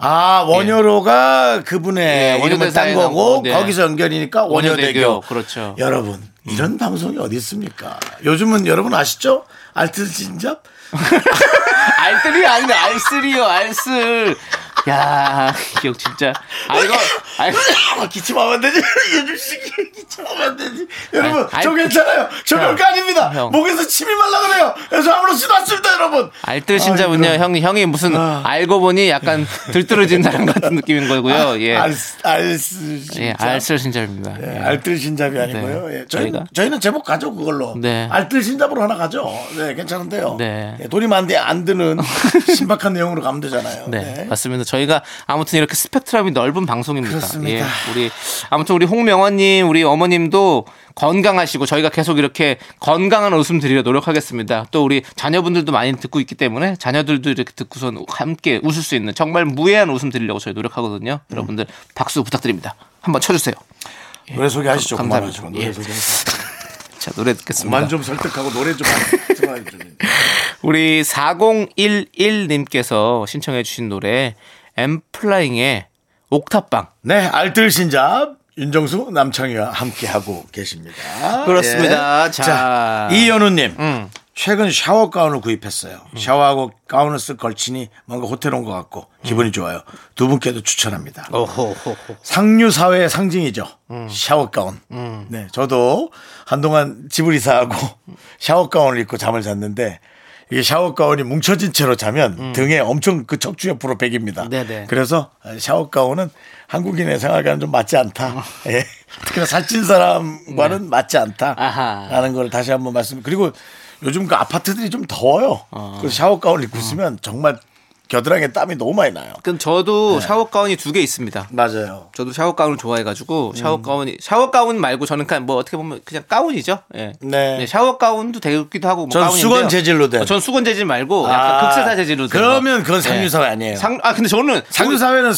원효로가 그분의 이름을 딴 거고, 거기서 연결이니까 원효대교. 그렇죠. 여러분, 이런 방송이 어디 있습니까? 요즘은 여러분 아시죠? 알뜰진잡? 알뜰이 아닌데, 알쓸이요, 알쓸. 야, 기억 진짜. 기침하면 안 되지. 기침하면 안 되지. 여러분, 저 괜찮아요. 저 별거 아닙니다. 형. 목에서 침이 말라 그래요. 그래서 아무렇지도 않습니다, 여러분. 알뜰신자분요. 형이 무슨 알고 보니 약간 들뜨러진 사람 같은 느낌인 거고요. 알뜰신자입니다. 알뜰신자이 아니고요. 네. 저희는 제목 가죠, 그걸로. 알뜰신자으로 하나 가죠. 네, 괜찮은데요. 돈이 많은데 안 드는 신박한 내용으로 가면 되잖아요. 맞습니다. 저희가 아무튼 이렇게 스펙트럼이 넓은 방송입니다. 그렇습니다. 우리 홍명원님, 우리 어머님도 건강하시고 저희가 계속 이렇게 건강한 웃음 드리려 노력하겠습니다. 또 우리 자녀분들도 많이 듣고 있기 때문에 자녀들도 이렇게 듣고선 함께 웃을 수 있는 정말 무해한 웃음 드리려고 저희 노력하거든요. 여러분들 박수 부탁드립니다. 한번 쳐주세요. 노래 소개하시죠. 감사합니다. 노래 소개하시죠. 자, 노래 듣겠습니다. 그만 좀 설득하고 노래 좀 들어야 되는데. 우리 4011님께서 신청해 주신 노래 엠플라잉의 옥탑방. 네, 알뜰신잡 윤정수 남창희와 함께하고 계십니다. 그렇습니다. 예. 자, 이연우님. 최근 샤워 가운을 구입했어요. 샤워하고 가운을 쓸 걸치니 뭔가 호텔 온 것 같고 기분이 좋아요. 두 분께도 추천합니다. 상류 사회의 상징이죠. 샤워 가운. 네, 저도 한동안 집을 이사하고 샤워 가운을 입고 잠을 잤는데, 이게 샤워 가운이 뭉쳐진 채로 자면 등에 엄청 그 척추 옆으로 베깁니다. 그래서 샤워 가운은 한국인의 생활과는 좀 맞지 않다. 예. 특히나 살찐 사람과는 맞지 않다라는 걸 다시 한번 말씀. 그리고 요즘 그 아파트들이 좀 더워요. 그래서 샤워 가운을 입고 있으면 정말 겨드랑이에 땀이 너무 많이 나요. 그럼 저도 샤워 가운이 두 개 있습니다. 맞아요. 저도 샤워 가운을 좋아해가지고 샤워 가운 말고 저는 그냥 뭐 어떻게 보면 그냥 가운이죠. 샤워 가운도 되기도 하고. 저는 수건 재질로 돼. 저는 수건 재질 말고 약간 극세사 재질로. 그러면 그건 상류사회 아니에요. 근데 저는 상류사회는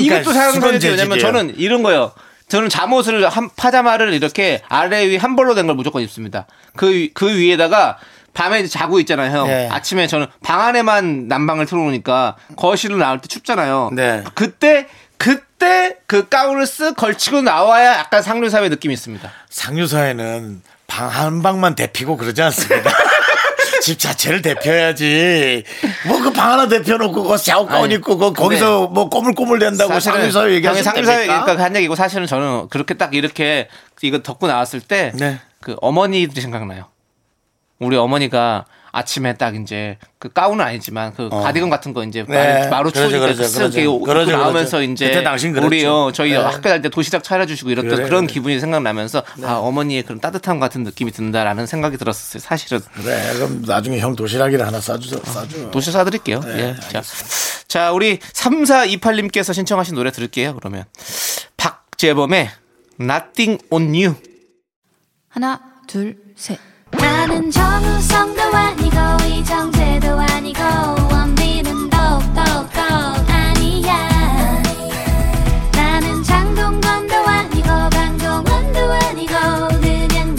이것도 상류사회죠. 왜냐면 저는 이런 거예요. 저는 잠옷을 파자마를 이렇게 아래 위 한 벌로 된 걸 무조건 입습니다. 그 위에다가 밤에 자고 있잖아요, 형. 아침에 저는 방 안에만 난방을 틀어놓으니까 거실로 나올 때 춥잖아요. 그때 그 가운을 쓱 걸치고 나와야 약간 상류사회 느낌이 있습니다. 상류사회는 방 한 방만 데피고 그러지 않습니다. 집 자체를 대표해야지. 뭐 그 방 하나 대표놓고 그 샤워 가운 입고 거기서 뭐 꼬물꼬물 된다고 상류사회 얘기하실 때니까. 상류사회니까 한 얘기고, 사실은 저는 그렇게 딱 이렇게 이거 덮고 나왔을 때 그 어머니들이 생각나요. 우리 어머니가 아침에 딱 이제 그 가운은 아니지만 그 가디건 같은 거 이제 네. 마루 추우니까 그렇게 나오면서 이제 우리요 저희 네. 학교 다닐 때 도시락 차려주시고 이랬던 그런 기분이 생각나면서 네. 아 어머니의 그런 따뜻함 같은 느낌이 든다라는 생각이 들었어요 사실은. 그래 그럼 나중에 형 도시락이를 하나 싸줘. 도시락 싸드릴게요. 네, 예. 자 우리 3428님께서 신청하신 노래 들을게요. 그러면 박재범의 Nothing on You. 하나 둘 셋. 나는 정우성도 아니고 이정재도 아니고 원빈은 더욱더 아니야. 나는 장동건도 아니고 강동원도 아니고 그냥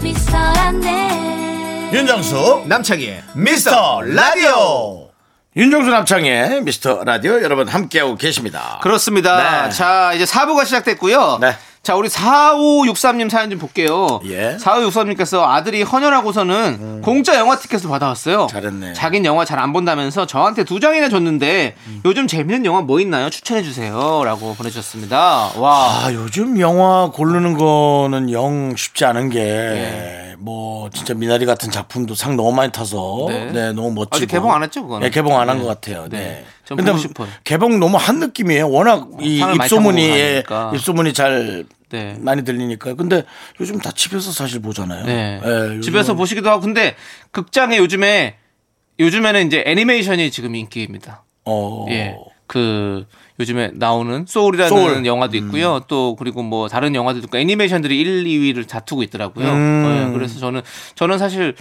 미스터란데. 윤정수 남창희의 미스터라디오. 윤정수 남창의 미스터라디오 여러분 함께하고 계십니다. 그렇습니다. 네. 자 이제 4부가 시작됐고요. 네. 자 우리 4563님 사연 좀 볼게요. 예. 4563님께서 아들이 헌혈하고서는 공짜 영화 티켓을 받아왔어요. 잘했네. 자긴 영화 잘 안 본다면서 저한테 2장이나 줬는데 요즘 재밌는 영화 뭐 있나요? 추천해주세요 라고 보내주셨습니다. 와. 아, 요즘 영화 고르는 거는 영 쉽지 않은 게 뭐 진짜 미나리 같은 작품도 상 너무 많이 타서 네 너무 멋지고. 아직 개봉 안 했죠 그거는? 네 개봉 안 한 것 같아요. 네. 근데 개봉 너무 한 느낌이에요. 워낙 이 입소문이 잘 많이 들리니까. 근데 요즘 다 집에서 사실 보잖아요. 네. 네, 집에서 보시기도 하고. 근데 극장에 요즘에는 이제 애니메이션이 지금 인기입니다. 예. 그 요즘에 나오는 소울. 영화도 있고요. 또 그리고 뭐 다른 영화도 있고 애니메이션들이 1, 2위를 다투고 있더라고요. 네, 그래서 저는 사실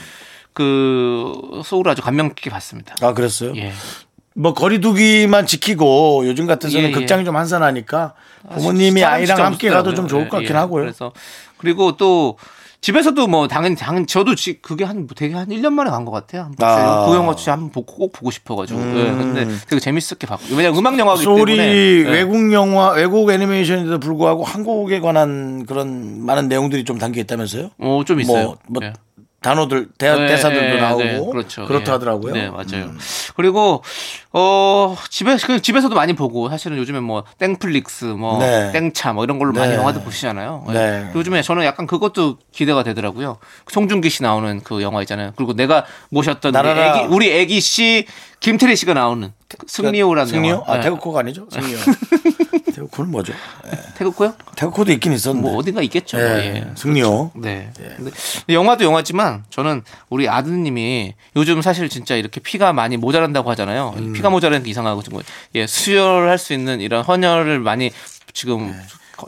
그 소울 아주 감명 깊게 봤습니다. 아 그랬어요? 예. 뭐 거리두기만 지키고 요즘 같아서는 극장이 좀 한산하니까 부모님이 아이랑 함께 가도 좀 좋을 것 같긴 하고요. 그래서 그리고 또 집에서도 뭐 당연히 저도 그게 되게 한 1년 만에 간 것 같아요. 그 영화 한번 꼭 보고 싶어가지고. 근데 되게 재밌었게 봤고. 왜냐면 음악 영화이기 때문에 외국 애니메이션에도 불구하고 한국에 관한 그런 많은 내용들이 좀 담겨 있다면서요? 좀 있어요. 뭐 단어들, 대사들도 나오고 그렇죠. 그렇다 하더라고요. 네, 맞아요. 그리고 집에서도 많이 보고 사실은 요즘에 뭐 땡플릭스, 뭐 땡차 뭐 이런 걸로 많이 영화도 보시잖아요. 네. 요즘에 저는 약간 그것도 기대가 되더라고요. 송중기 씨 나오는 그 영화 있잖아요. 그리고 내가 모셨던 우리 애기 씨, 김태리 씨가 나오는 승리호라는 영화. 아, 태극호가 아니죠? 승리호. 태극호는 뭐죠? 네. 태극호요? 태극호도 있긴 있었는데 뭐 어딘가 있겠죠. 네. 예. 승리호. 그렇죠. 네. 예. 영화도 영화지만 저는 우리 아드님이 요즘 사실 진짜 이렇게 피가 많이 모자란다고 하잖아요. 피가 모자라는 게 이상하고 좀 수혈할 수 있는 이런 헌혈을 많이 지금.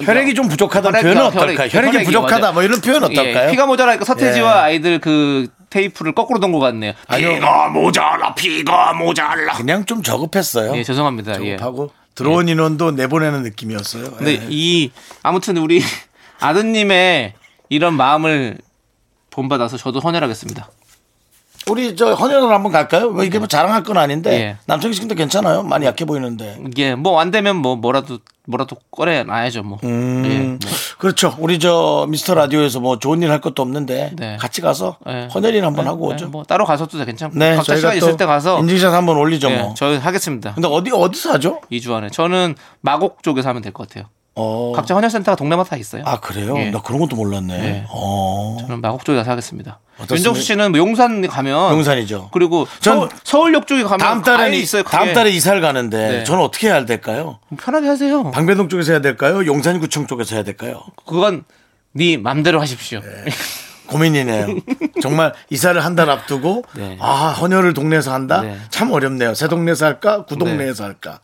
혈액이 좀 부족하다 표현은 어떨까요? 혈액이 부족하다 맞아요. 뭐 이런 표현 어떨까요? 피가 모자라니까 서태지와 아이들 그 테이프를 거꾸로 던 것 같네요. 피가 모자라. 그냥 좀 저급했어요. 예, 죄송합니다. 저급하고 들어온 인원도 내보내는 느낌이었어요. 근데 아무튼 우리 아드님의 이런 마음을 본받아서 저도 헌혈하겠습니다. 우리 저 헌혈을 한번 갈까요? 뭐 이게 뭐 자랑할 건 아닌데 남창희 씨도 괜찮아요. 많이 약해 보이는데. 예, 뭐 안 되면 뭐라도 꺼내놔야죠 뭐. 그렇죠. 우리 저 미스터 라디오에서 뭐 좋은 일 할 것도 없는데 같이 가서 헌혈이나 한번 하고 오죠. 뭐 따로 가서도 괜찮고. 네, 각자 시간 있을 때 가서 인증샷 한번 올리죠. 뭐. 저희 하겠습니다. 근데 어디서 하죠? 2주 안에. 저는 마곡 쪽에서 하면 될 것 같아요. 각자 헌혈센터가 동네마다 있어요. 아 그래요? 나 그런 것도 몰랐네. 저는 마곡 쪽에 가서 하겠습니다. 윤정수 씨는 용산 가면 용산이죠. 그리고 서울역 쪽에 가면 다음 달에 이사를 가는데 저는 어떻게 해야 될까요? 편하게 하세요. 방배동 쪽에서 해야 될까요? 용산구청 쪽에서 해야 될까요? 그건 네 맘대로 하십시오. 네. 고민이네요. 정말 이사를 한 달 앞두고 헌혈을 동네에서 한다? 참 어렵네요. 새 동네에서 할까? 구동네에서 할까?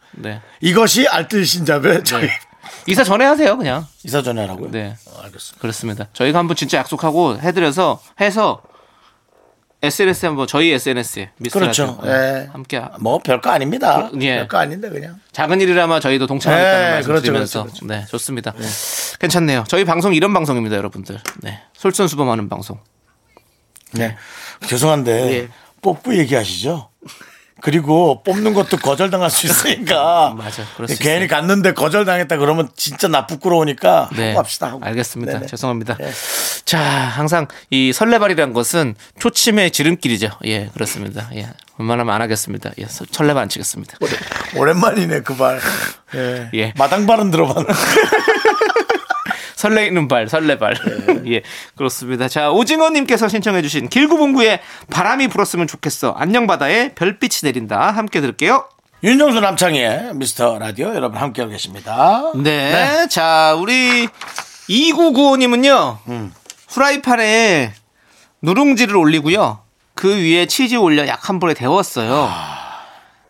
이것이 알뜰신잡의 저희 이사 전에 하세요, 그냥. 이사 전에 하라고요? 네. 알겠습니다. 그렇습니다. 저희가 한번 진짜 약속하고 해서 SNS에 한번 저희 SNS에 미스터라디오 함께 뭐 별거 아닙니다. 별거 아닌데 그냥. 작은 일이라마 저희도 동참하겠다는 말씀드리면서 네, 좋습니다. 괜찮네요. 저희 방송 이런 방송입니다, 여러분들. 네. 솔선수범하는 방송. 네. 죄송한데 뽀뽀 얘기하시죠? 그리고 뽑는 것도 거절당할 수 있으니까. 맞아. 괜히 갔는데 거절당했다 그러면 진짜 나 부끄러우니까 하고 합시다. 하고. 알겠습니다. 네네. 죄송합니다. 네. 자, 항상 이 설레발이란 것은 초침의 지름길이죠. 예, 그렇습니다. 예. 웬만하면 안 하겠습니다. 예, 설레발 안 치겠습니다. 오랜만이네, 그 말. 예. 마당발은 들어봤는데. 설레이는 발, 설레발. 네. 예, 그렇습니다. 자, 오징어님께서 신청해주신 길구봉구의 바람이 불었으면 좋겠어. 안녕 바다에 별빛이 내린다. 함께 들을게요. 윤정수 남창희의 미스터 라디오 여러분 함께하고 계십니다. 네. 네. 자, 우리 2995님은요. 후라이팬에 누룽지를 올리고요. 그 위에 치즈 올려 약한 불에 데웠어요.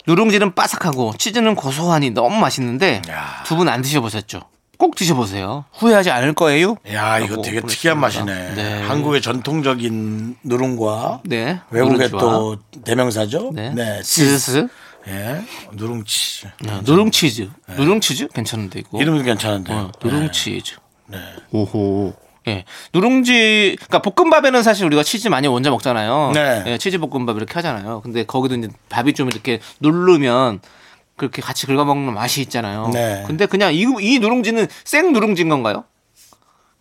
누룽지는 바삭하고 치즈는 고소하니 너무 맛있는데 두 분 안 드셔보셨죠? 꼭 드셔보세요. 후회하지 않을 거예요. 야, 이거 되게 보냈습니다. 특이한 맛이네. 네. 한국의 전통적인 누룽과 네. 외국의 누룽지와. 또 대명사죠. 네, 네. 치즈. 예, 누룽치즈. 네, 누룽치즈. 네. 누룽치즈? 괜찮은데, 이거. 이름도 괜찮은데. 어, 누룽치즈. 네. 오호. 예. 누룽지, 그러니까 볶음밥에는 사실 우리가 치즈 많이 얹어 먹잖아요. 네. 예, 치즈 볶음밥 이렇게 하잖아요. 근데 거기도 이제 밥이 좀 이렇게 누르면 그렇게 같이 긁어먹는 맛이 있잖아요. 네. 근데 그냥 이 누룽지는 생 누룽지인 건가요?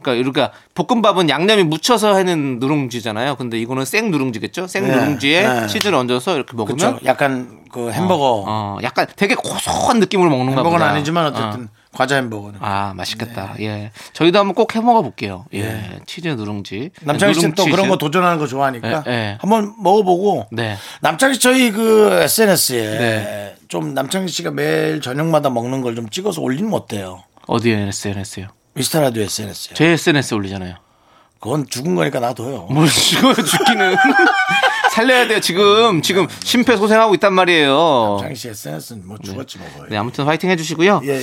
그러니까 볶음밥은 양념이 묻혀서 하는 누룽지잖아요. 근데 이거는 생 누룽지겠죠? 생 네, 누룽지에 네. 치즈를 얹어서 이렇게 먹으면 그쵸? 약간 그 햄버거, 약간 되게 고소한 느낌으로 먹는가 보다. 햄버거는 아니지만 어쨌든 과자 햄버거는. 아, 맛있겠다. 네. 예, 저희도 한번 꼭 해 먹어볼게요. 예, 네. 치즈 누룽지. 남창희 씨는 또 그런 거 도전하는 거 좋아하니까 네, 네. 한번 먹어보고. 네. 남창희 저희 그 SNS에 네. 좀 남창희 씨가 매일 저녁마다 먹는 걸 좀 찍어서 올리면 어때요? 어디에 SNS요? 미스터라디오 SNS요. 제 SNS에 올리잖아요. 그건 죽은 거니까 놔둬요. 뭘 죽어요, 죽기는. 살려야 돼요. 지금 심폐소생하고 있단 말이에요. 남창희 씨 SNS는 뭐 죽었지 네. 뭐. 네, 아무튼 화이팅 해주시고요. 예, 예.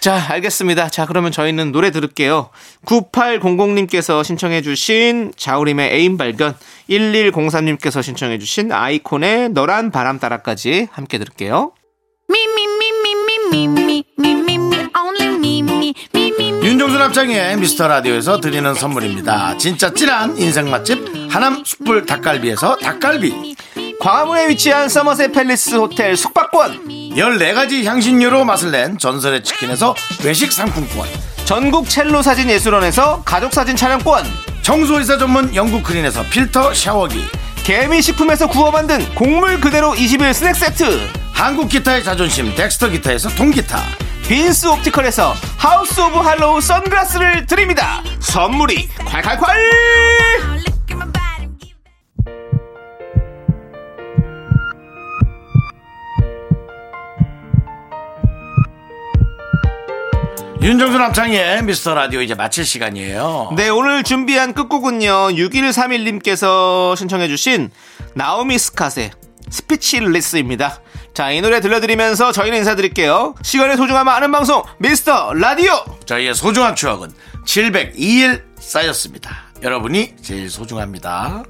자, 알겠습니다. 자, 그러면 저희는 노래 들을게요. 9800님께서 신청해주신 자우림의 애인 발견, 1103님께서 신청해주신 아이콘의 너란 바람 따라까지 함께 들을게요. 윤종수 남창희의 미스터라디오에서 드리는 선물입니다. 진짜 찐한 인생 맛집 하남 숯불 닭갈비에서 닭갈비, 광화문에 위치한 서머셋 팰리스 호텔 숙박권, 14가지 향신료로 맛을 낸 전설의 치킨에서 외식 상품권, 전국 첼로 사진 예술원에서 가족사진 촬영권, 청소이사 전문 영국 크린에서 필터 샤워기, 개미식품에서 구워 만든 곡물 그대로 21 스낵세트, 한국 기타의 자존심 덱스터 기타에서 통기타, 빈스 옵티컬에서 하우스 오브 할로우 선글라스를 드립니다. 선물이 콸콸콸! 윤정수 남창희의 미스터라디오 이제 마칠 시간이에요. 네, 오늘 준비한 끝곡은요 6131님께서 신청해 주신 나오미 스카셋 스피치리스입니다. 자, 이 노래 들려드리면서 저희는 인사드릴게요. 시간의 소중함을 아는 방송 미스터 라디오. 저희의 소중한 추억은 702일 쌓였습니다. 여러분이 제일 소중합니다.